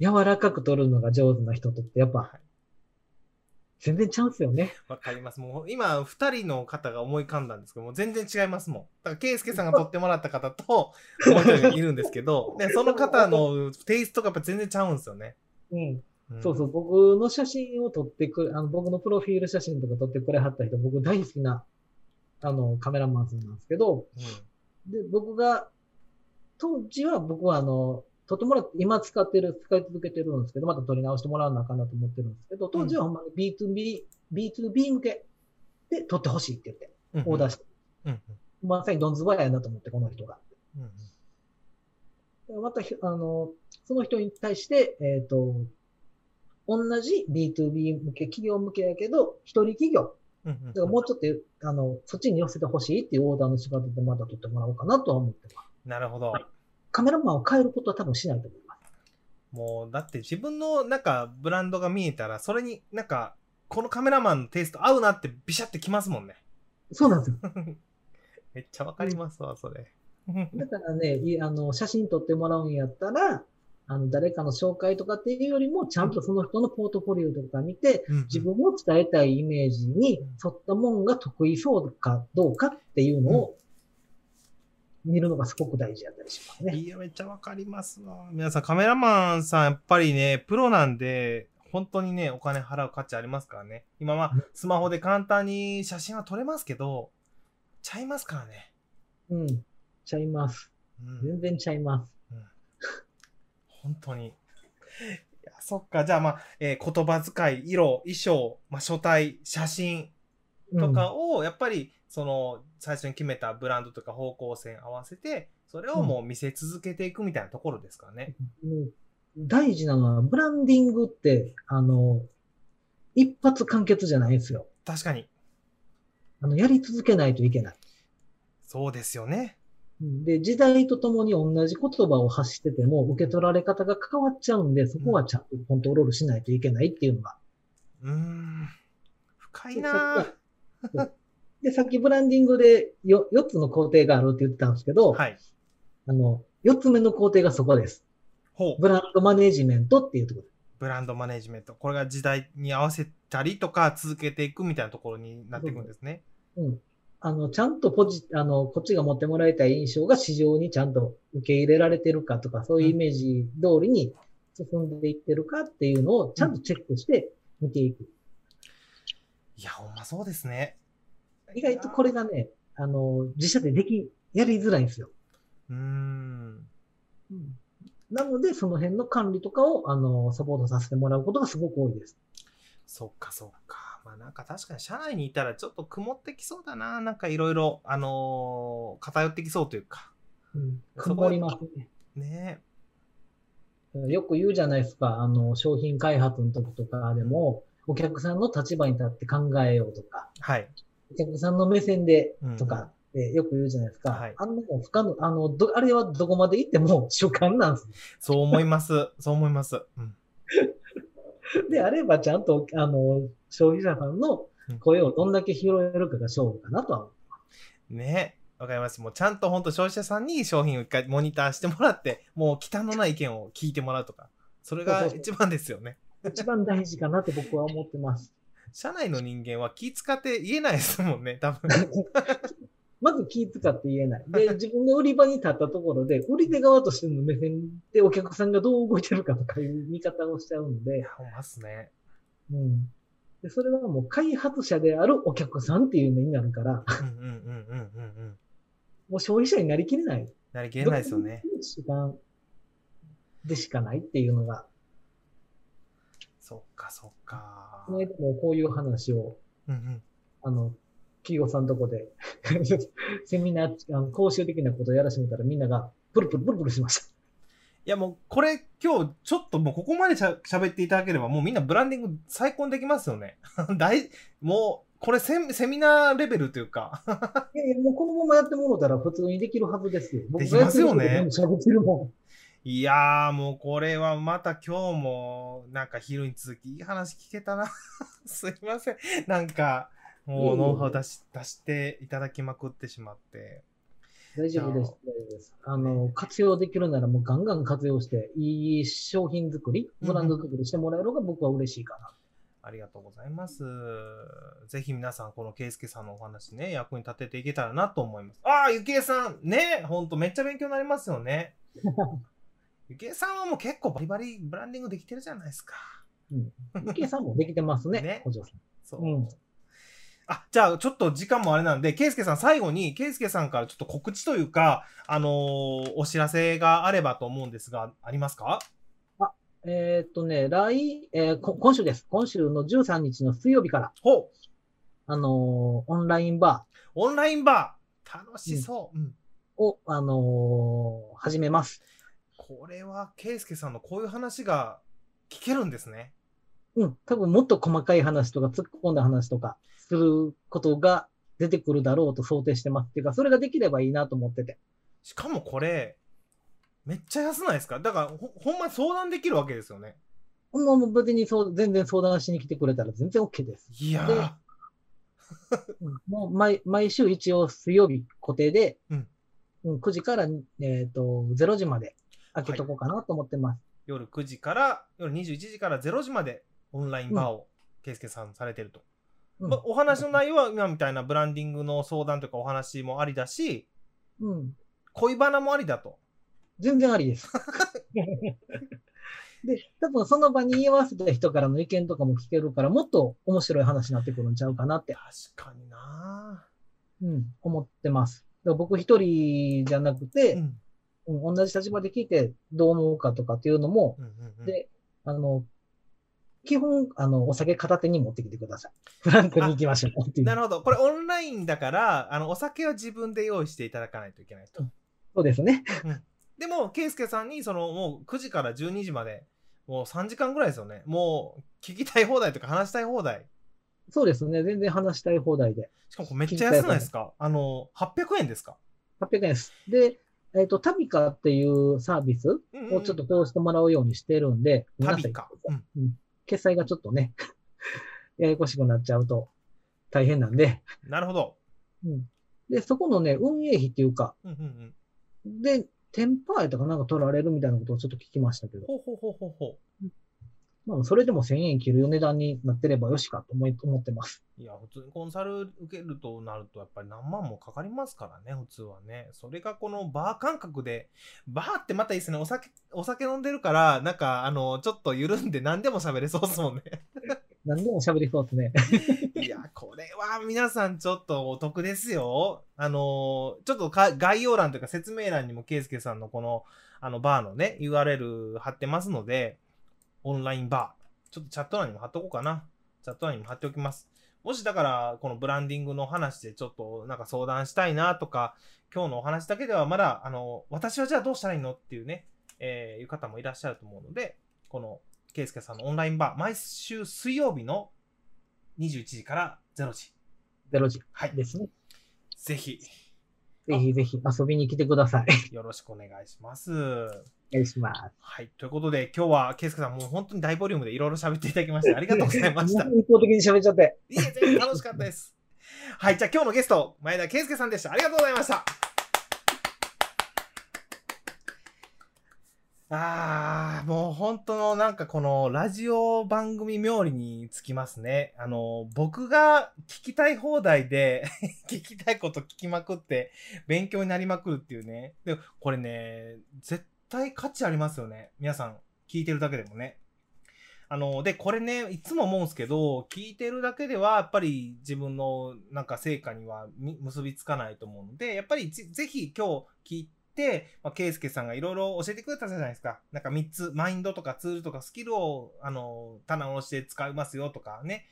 柔らかく撮るのが上手な人とって、やっぱ、全然ちゃうんすよね。わかります。もう、今、二人の方が思い浮かんだんですけど、もう全然違いますもん。だから、圭介さんが撮ってもらった方と、もう一人いるんですけど、でその方のテイストがやっぱ全然ちゃうんですよね。うん。そうそう、僕の写真を撮ってくれ、僕のプロフィール写真とか撮ってくれはった人、僕大好きな、カメラマンさんなんですけど、で、僕が、当時は僕は撮ってもらって、今使い続けてるんですけど、また撮り直してもらわなあかんなと思ってるんですけど、当時はほんまに B2B 向けで撮ってほしいって言って、オーダーして。まさにドンズバやなと思って、この人が。また、その人に対して、同じ B2B 向け、企業向けやけど、一人企業。だからもうちょっと、そっちに寄せてほしいっていうオーダーの仕方でまだ取ってもらおうかなとは思ってます。なるほど、はい。カメラマンを変えることは多分しないと思います。もう、だって自分のなんかブランドが見えたら、それになんか、このカメラマンのテイスト合うなってビシャってきますもんね。そうなんですよ。めっちゃわかりますわ、それ。だからね、写真撮ってもらうんやったら、誰かの紹介とかっていうよりも、ちゃんとその人のポートフォリオとか見て、自分を伝えたいイメージに沿ったもんが得意そうかどうかっていうのを見るのがすごく大事だったりしますね。いや、めっちゃわかりますわ。皆さん、カメラマンさん、やっぱりね、プロなんで、本当にね、お金払う価値ありますからね。今はスマホで簡単に写真は撮れますけど、ちゃいますからね。うん、ちゃいます。全然ちゃいます。本当に。いや、そっか。じゃあ、まあ、言葉遣い、色、衣装、まあ、書体、写真とかを、やっぱり、最初に決めたブランドとか方向性合わせて、それをもう見せ続けていくみたいなところですかね。大事なのは、ブランディングって、一発完結じゃないですよ。確かに。やり続けないといけない。そうですよね。で、時代とともに同じ言葉を発してても、受け取られ方が変わっちゃうんで、そこはちゃんとコントロールしないといけないっていうのが。深いなぁ。で、さっきブランディングで4つの工程があるって言ってたんですけど、はい。4つ目の工程がそこです。ほう。ブランドマネジメントっていうところです。ブランドマネジメント。これが時代に合わせたりとか、続けていくみたいなところになっていくんですね。うん。ちゃんとこっちが持ってもらいたい印象が市場にちゃんと受け入れられてるかとか、そういうイメージ通りに進んでいってるかっていうのをちゃんとチェックして見ていく。いや、ほんまそうですね。意外とこれがね、自社でやりづらいんですよ。なので、その辺の管理とかを、サポートさせてもらうことがすごく多いです。そっか、そっか。まあなんか確かに社内にいたらちょっと曇ってきそうだな。なんかいろいろ、偏ってきそうというか。曇りますね。ねえ。よく言うじゃないですか。商品開発の時とかでも、お客さんの立場に立って考えようとか。はい。お客さんの目線でとか、よく言うじゃないですか。はい。あんなの不可能、あれはどこまで行っても主観なんです。そう思います。そう思います。であれば、ちゃんと、消費者さんの声をどんだけ拾えるかが勝負かなとは思います。ね、わかります。もうちゃんと本当消費者さんに商品を一回モニターしてもらって、もう忌憚のない意見を聞いてもらうとか、それが一番ですよね。一番大事かなって僕は思ってます。社内の人間は気使って言えないですもんね、多分。まず気使って言えない。で、自分の売り場に立ったところで、売り手側としての目線でお客さんがどう動いてるかとかいう見方をしちゃうので。思いますね。うん。で、それはもう開発者であるお客さんっていう目になるから。もう消費者になりきれない。なりきれないですよね。主観でしかないっていうのが。そっか、そっか。この間もこういう話を。企業さんのとこで、セミナー、講習的なことをやらしてみたらみんながプルプルしました。いやもうこれ今日ちょっともうここまで喋っていただければもうみんなブランディング再婚できますよね。もうこれセミナーレベルというか。いやいやもうこのままやってもろたら普通にできるはずですよ。できますよね。いやーもうこれはまた今日もなんか昼に続きいい話聞けたな。すいません。なんか。もうノウハウ出していただきまくってしまって。大丈夫です。活用できるならもうガンガン活用して、いい商品作り、ブランド作りしてもらえるのが僕は嬉しいかな。ありがとうございます。ぜひ皆さん、この圭祐さんのお話ね、役に立てていけたらなと思います。ああ、ゆきえさんね、ほんとめっちゃ勉強になりますよね。ゆきえさんはもう結構バリバリブランディングできてるじゃないですか。うん、ゆきえさんもできてますね。ね、お嬢さん。そう。うん、あ、じゃあちょっと時間もあれなんで、圭祐さん最後に、圭祐さんからちょっと告知というか、お知らせがあればと思うんですが、ありますか？今週です。今週の13日の水曜日から、オンラインバー。オンラインバー楽しそう、うん、を、始めます。これは、圭祐さんのこういう話が聞けるんですね。うん。多分、もっと細かい話とか、突っ込んだ話とか、することが出てくるだろうと想定してますっていうか、それができればいいなと思ってて。しかもこれ、めっちゃ安ないですか？だからほんまに相談できるわけですよね。もう別に全然相談しに来てくれたら全然 OK です。いやーもう毎週一応水曜日固定で、うん、9時から、0時まで開けとこうかなと思ってます。はい、夜9時から夜21時から0時までオンラインバーを圭祐さんされてると、うん、まあ、お話の内容は今みたいなブランディングの相談とかお話もありだし、うん、恋バナもありだと。全然ありです。で、多分その場に居合わせた人からの意見とかも聞けるから、もっと面白い話になってくるんちゃうかなって。確かにな。うん、思ってます。だから僕一人じゃなくて、うん、同じ立場で聞いてどう思うかとかっていうのも、で、基本、お酒片手に持ってきてください。フランクに行きましょうっていう。なるほど。これオンラインだから、お酒は自分で用意していただかないといけないと。うん、そうですね。でも、圭祐さんに、もう9時から12時まで、もう3時間ぐらいですよね。もう、聞きたい放題とか話したい放題。そうですね。全然話したい放題で。しかも、めっちゃ安くないですか？800円ですか？ 800 円です。で、タビカっていうサービスをちょっと通してもらうようにしてるんで、タビカ。決済がちょっとね、ややこしくなっちゃうと大変なんで。なるほど。うん。で、そこのね、運営費っていうか、で、10%とかなんか取られるみたいなことをちょっと聞きましたけど。まあ、それでも1000円切る値段になってればよしかと思ってます。いや、普通にコンサル受けるとなると、やっぱり何万もかかりますからね、普通はね。それがこのバー感覚で、バーってまたいいですね。お酒飲んでるから、なんか、ちょっと緩んで何でも喋れそうですもんね。何でも喋りそうですね。いや、これは皆さんちょっとお得ですよ。ちょっと概要欄というか説明欄にも圭祐さんのこの、バーのね、URL 貼ってますので、オンラインバー。ちょっとチャット欄にも貼っとこうかな。チャット欄にも貼っておきます。もしだから、このブランディングの話でちょっとなんか相談したいなとか、今日のお話だけではまだ、私はじゃあどうしたらいいのっていうね、いう方もいらっしゃると思うので、この、圭祐さんのオンラインバー、毎週水曜日の21時から0時。0時。はい。ですね。ぜひ。ぜひぜひ遊びに来てください。よろしくお願いします。お願いします。はい。ということで、今日は圭祐さん、もう本当に大ボリュームでいろいろ喋っていただきまして、ありがとうございました。一方的に喋っちゃって。いえ、全然楽しかったです。はい。じゃあ今日のゲスト、前田圭祐さんでした。ありがとうございました。もう本当のなんかこのラジオ番組冥利につきますね。僕が聞きたい放題で、聞きたいこと聞きまくって、勉強になりまくるっていうね。で、これね、絶対価値ありますよね。皆さん、聞いてるだけでもね。で、これね、いつも思うんですけど、聞いてるだけでは、やっぱり自分のなんか成果には結びつかないと思うので、やっぱりぜひ今日聞いて、圭祐さんがいろいろ教えてくれたじゃないですか。なんか3つ、マインドとかツールとかスキルを、棚卸しで使いますよとかね。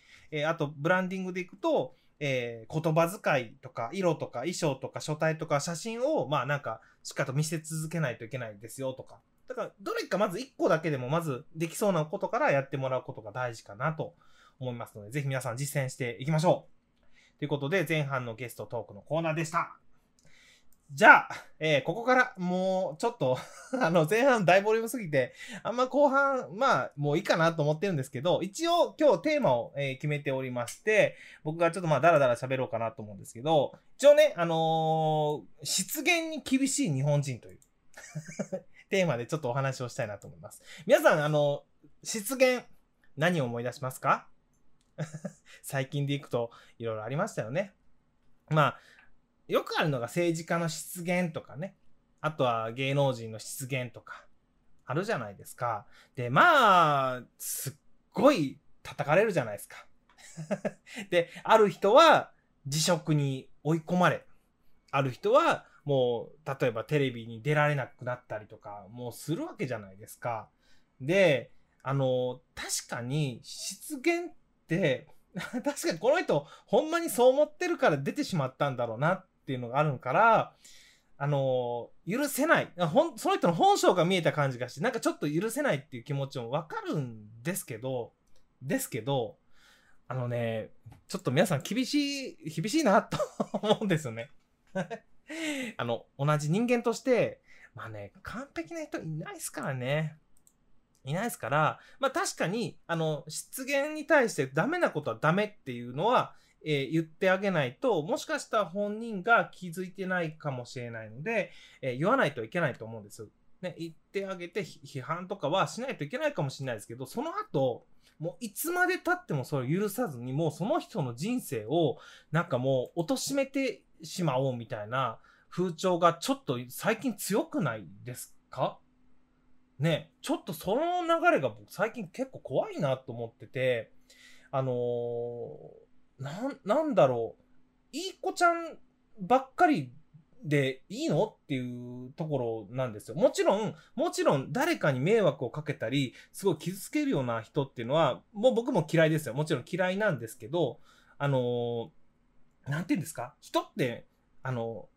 あと、ブランディングでいくと、言葉遣いとか、色とか、衣装とか、書体とか、写真を、まあなんか、しっかりと見せ続けないといけないですよとか。だから、どれかまず1個だけでも、まずできそうなことからやってもらうことが大事かなと思いますので、ぜひ皆さん実践していきましょう。ということで、前半のゲストトークのコーナーでした。じゃあ、ここからもうちょっと前半大ボリュームすぎて、あんま後半、まあもういいかなと思ってるんですけど、一応今日テーマを、決めておりまして、僕がちょっとまあダラダラ喋ろうかなと思うんですけど、一応ね、失言に厳しい日本人というテーマでちょっとお話をしたいなと思います。皆さん、失言、何を思い出しますか？最近でいくといろいろありましたよね。まあ、よくあるのが政治家の失言とかね。あとは芸能人の失言とか、あるじゃないですか。で、まあ、すっごい叩かれるじゃないですか。で、ある人は辞職に追い込まれ、ある人はもう、例えばテレビに出られなくなったりとか、もうするわけじゃないですか。で、確かに失言って、確かにこの人ほんまにそう思ってるから出てしまったんだろうなっていうのがあるから、許せない、その人の本性が見えた感じがして、なんかちょっと許せないっていう気持ちもわかるんですけど、ね、ちょっと皆さん厳しいなと思うんですよね。同じ人間としてまあね、完璧な人いないですからね。まあ確かに、失言に対してダメなことはダメっていうのは、言ってあげないと、もしかしたら本人が気づいてないかもしれないので、言わないといけないと思うんですよ。ね、言ってあげて批判とかはしないといけないかもしれないですけど、その後、もういつまで経ってもそれを許さずに、もうその人の人生をなんかもう貶めてしまおうみたいな風潮がちょっと最近強くないですか？ね、ちょっとその流れが僕最近結構怖いなと思ってて、なんだろう、いい子ちゃんばっかりでいいのっていうところなんですよ。もちろん誰かに迷惑をかけたり、すごい傷つけるような人っていうのは、もう僕も嫌いですよ。もちろん嫌いなんですけど、なんて言うんですか、人って、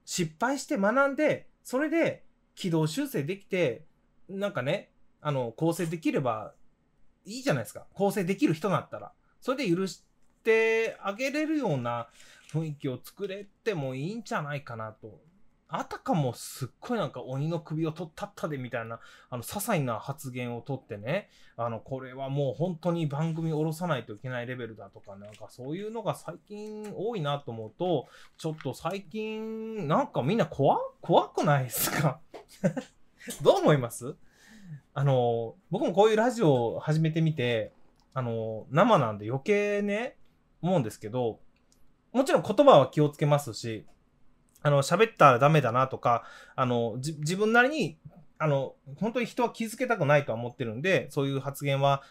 失敗して学んで、それで軌道修正できて、なんかね、更生できればいいじゃないですか。更生できる人だったら。それで許してあげれるような雰囲気を作れてもいいんじゃないかなと。あたかもすっごいなんか鬼の首を取ったったでみたいな、些細な発言を取ってね、これはもう本当に番組を下ろさないといけないレベルだとか、なんかそういうのが最近多いなと思うと、ちょっと最近、なんかみんな怖くないですか？どう思います？僕もこういうラジオを始めてみて、生なんで余計ね、思うんですけど、もちろん言葉は気をつけますし、喋ったらダメだなとか、自分なりに、本当に人は気づけたくないとは思ってるんで、そういう発言は、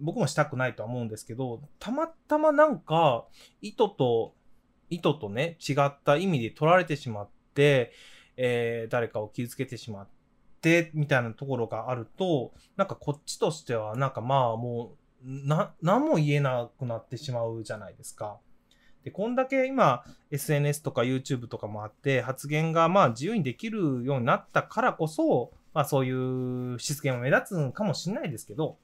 僕もしたくないとは思うんですけど、たまたまなんか、意図とね、違った意味で取られてしまって、誰かを傷つけてしまってみたいなところがあると、なんかこっちとしてはなんかまあもう何も言えなくなってしまうじゃないですか。で、こんだけ今 SNS とか YouTube とかもあって、発言がまあ自由にできるようになったからこそ、まあそういう失言も目立つんかもしれないですけど、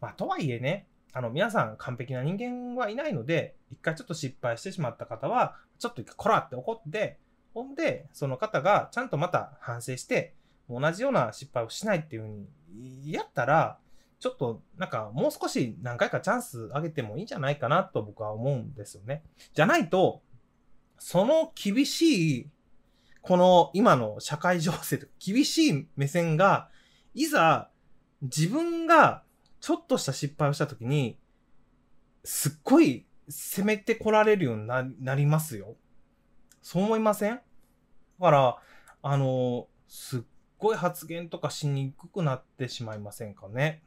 まあとはいえね、皆さん完璧な人間はいないので、一回ちょっと失敗してしまった方はちょっと一回こらって怒って、ほんで、その方がちゃんとまた反省して、同じような失敗をしないっていう風にやったら、ちょっとなんかもう少し何回かチャンスあげてもいいんじゃないかなと僕は思うんですよね。じゃないと、その厳しい、この今の社会情勢と厳しい目線が、いざ自分がちょっとした失敗をしたときに、すっごい攻めてこられるようになりますよ。そう思いません？だから、すっごい発言とかしにくくなってしまいませんかね。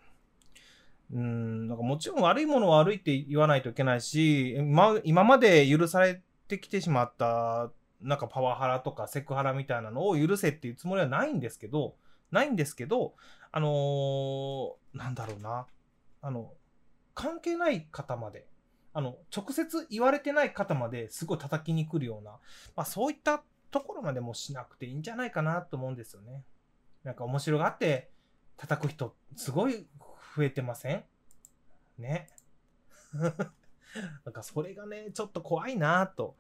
なんかもちろん悪いものは悪いって言わないといけないし、今まで許されてきてしまった、なんかパワハラとかセクハラみたいなのを許せっていうつもりはないんですけど、なんだろうな。関係ない方まで。直接言われてない方まですごい叩きに来るような、まあ、そういったところまでもしなくていいんじゃないかなと思うんですよね。なんか面白がって叩く人すごい増えてません？ね。なんかそれがね、ちょっと怖いなと。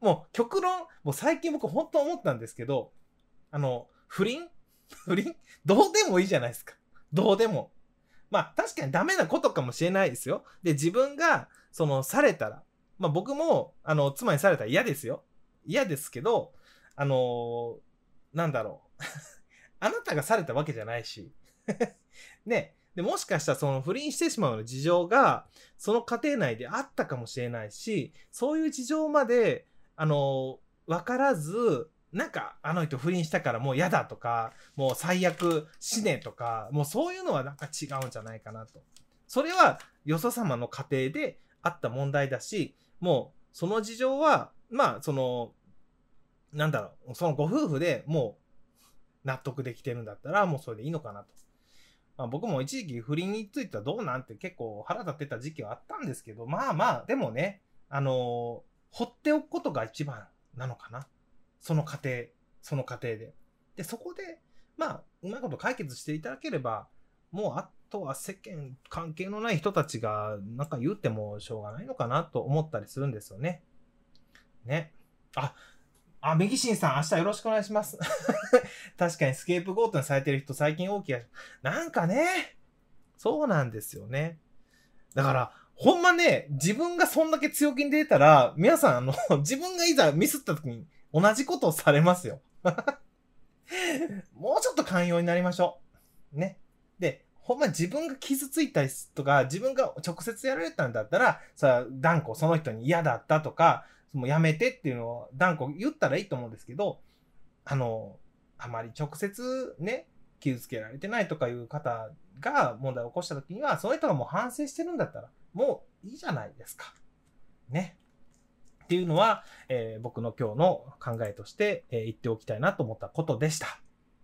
もう極論、もう最近僕本当思ったんですけど、不倫どうでもいいじゃないですか。どうでも。まあ確かにダメなことかもしれないですよ。で、自分がそのされたら、まあ僕も妻にされたら嫌ですよ。嫌ですけど、なんだろう。あなたがされたわけじゃないし。ね。で、もしかしたらその不倫してしまうの事情が、その家庭内であったかもしれないし、そういう事情まで、分からず、なんか、あの人不倫したからもう嫌だとか、もう最悪死ねとか、もうそういうのはなんか違うんじゃないかなと。それは、よそ様の家庭であった問題だし、もう、その事情は、まあ、なんだろう、そのご夫婦でもう、納得できてるんだったら、もうそれでいいのかなと。まあ、僕も一時期不倫についてはどうなんて結構腹立ってた時期はあったんですけど、まあまあ、でもね、放っておくことが一番なのかな。その過程で。で、そこで、まあ、うまいこと解決していただければ、もうあとは世間関係のない人たちが、なんか言ってもしょうがないのかなと思ったりするんですよね。ね。あ、メギシンさん、明日よろしくお願いします。確かにスケープゴートにされてる人最近大きい。なんかね、そうなんですよね。だから、ほんまね、自分がそんだけ強気に出たら、皆さん、自分がいざミスった時に同じことをされますよ。もうちょっと寛容になりましょう。ね。で、ほんま自分が傷ついたりとか、自分が直接やられたんだったら、さ、断固その人に嫌だったとか、もうやめてっていうのを断固言ったらいいと思うんですけど、あまり直接ね、傷つけられてないとかいう方が問題を起こした時には、その人がもう反省してるんだったら、もういいじゃないですか。ね。っていうのは、僕の今日の考えとして、言っておきたいなと思ったことでした。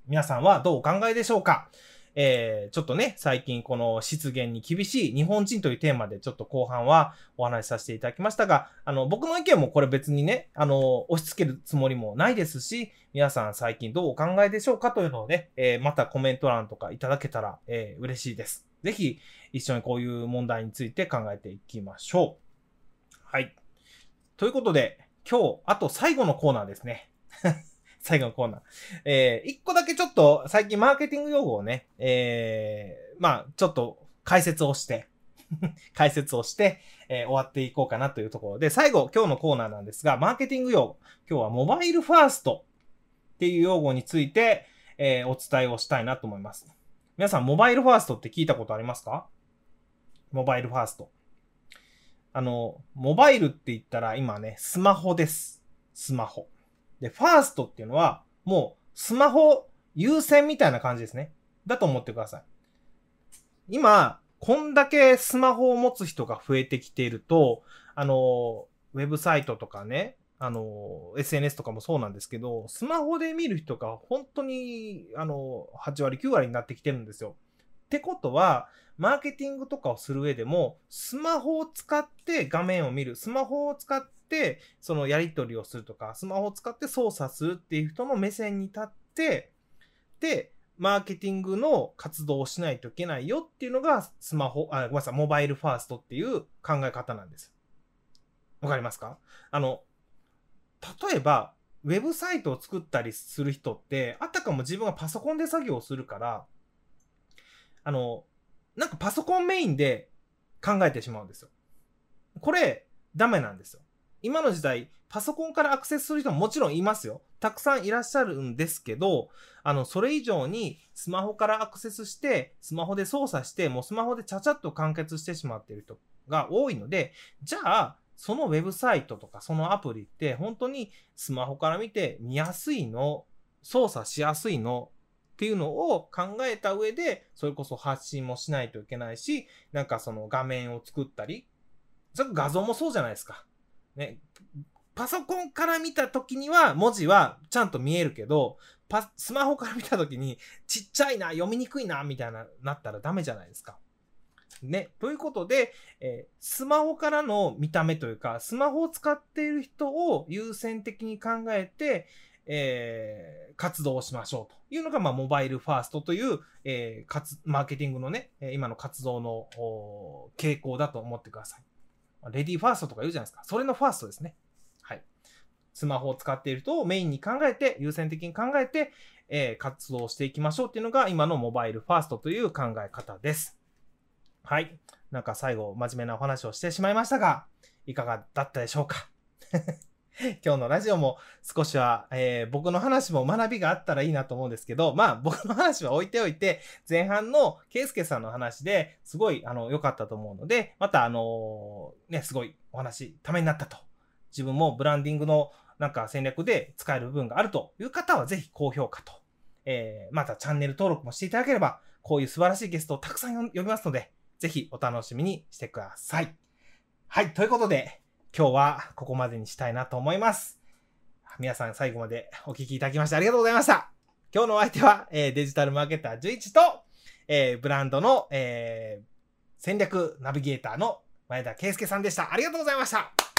皆さんはどうお考えでしょうか？ちょっとね、最近この失言に厳しい日本人というテーマでちょっと後半はお話しさせていただきましたが、僕の意見もこれ別にね、押し付けるつもりもないですし、皆さん最近どうお考えでしょうかというのをね、またコメント欄とかいただけたら、嬉しいです。ぜひ一緒にこういう問題について考えていきましょう。はい。ということで、今日、あと最後のコーナーですね。最後のコーナー。一個だけちょっと、最近マーケティング用語をね、まあ、ちょっと解説をして、終わっていこうかなというところで、最後、今日のコーナーなんですが、マーケティング用語。今日はモバイルファーストっていう用語について、お伝えをしたいなと思います。皆さん、モバイルファーストって聞いたことありますか？モバイルファースト。モバイルって言ったら、今ね、スマホです。スマホ。で、ファーストっていうのは、もう、スマホ優先みたいな感じですね。だと思ってください。今、こんだけスマホを持つ人が増えてきていると、ウェブサイトとかね、SNS とかもそうなんですけど、スマホで見る人が本当に、8割、9割になってきてるんですよ。ってことは、マーケティングとかをする上でも、スマホを使って画面を見る、スマホを使ってそのやり取りをするとか、スマホを使って操作するっていう人の目線に立って、で、マーケティングの活動をしないといけないよっていうのが、モバイルファーストっていう考え方なんです。わかりますか？例えば、ウェブサイトを作ったりする人って、あたかも自分がパソコンで作業をするから、なんかパソコンメインで考えてしまうんですよ。これ、ダメなんですよ。今の時代、パソコンからアクセスする人ももちろんいますよ。たくさんいらっしゃるんですけど、それ以上にスマホからアクセスして、スマホで操作して、もうスマホでちゃちゃっと完結してしまっている人が多いので、じゃあ、そのウェブサイトとかそのアプリって、本当にスマホから見て見やすいの、操作しやすいの、っていうのを考えた上で、それこそ発信もしないといけないし、なんかその画面を作ったり、それこそ画像もそうじゃないですか。ね。パソコンから見た時には文字はちゃんと見えるけど、スマホから見た時にちっちゃいな、読みにくいな、みたいな、なったらダメじゃないですか。ね。ということで、スマホからの見た目というか、スマホを使っている人を優先的に考えて、活動をしましょうというのが、まあ、モバイルファーストという、マーケティングのね、今の活動の傾向だと思ってください。レディーファーストとか言うじゃないですか。それのファーストですね。はい。スマホを使っているとメインに考えて、優先的に考えて、活動していきましょうっていうのが今のモバイルファーストという考え方です。はい。なんか最後、真面目なお話をしてしまいましたが、いかがだったでしょうか。今日のラジオも少しは、僕の話も学びがあったらいいなと思うんですけど、まあ僕の話は置いておいて、前半のケイスケさんの話ですごい良かったと思うので、またすごいお話、ためになったと。自分もブランディングのなんか戦略で使える部分があるという方はぜひ高評価と、またチャンネル登録もしていただければ、こういう素晴らしいゲストをたくさん呼びますので、ぜひお楽しみにしてください。はい、ということで、今日はここまでにしたいなと思います。皆さん最後までお聞きいただきましてありがとうございました。今日のお相手は、デジタルマーケター11と、ブランドの、戦略ナビゲーターの前田圭介さんでした。ありがとうございました。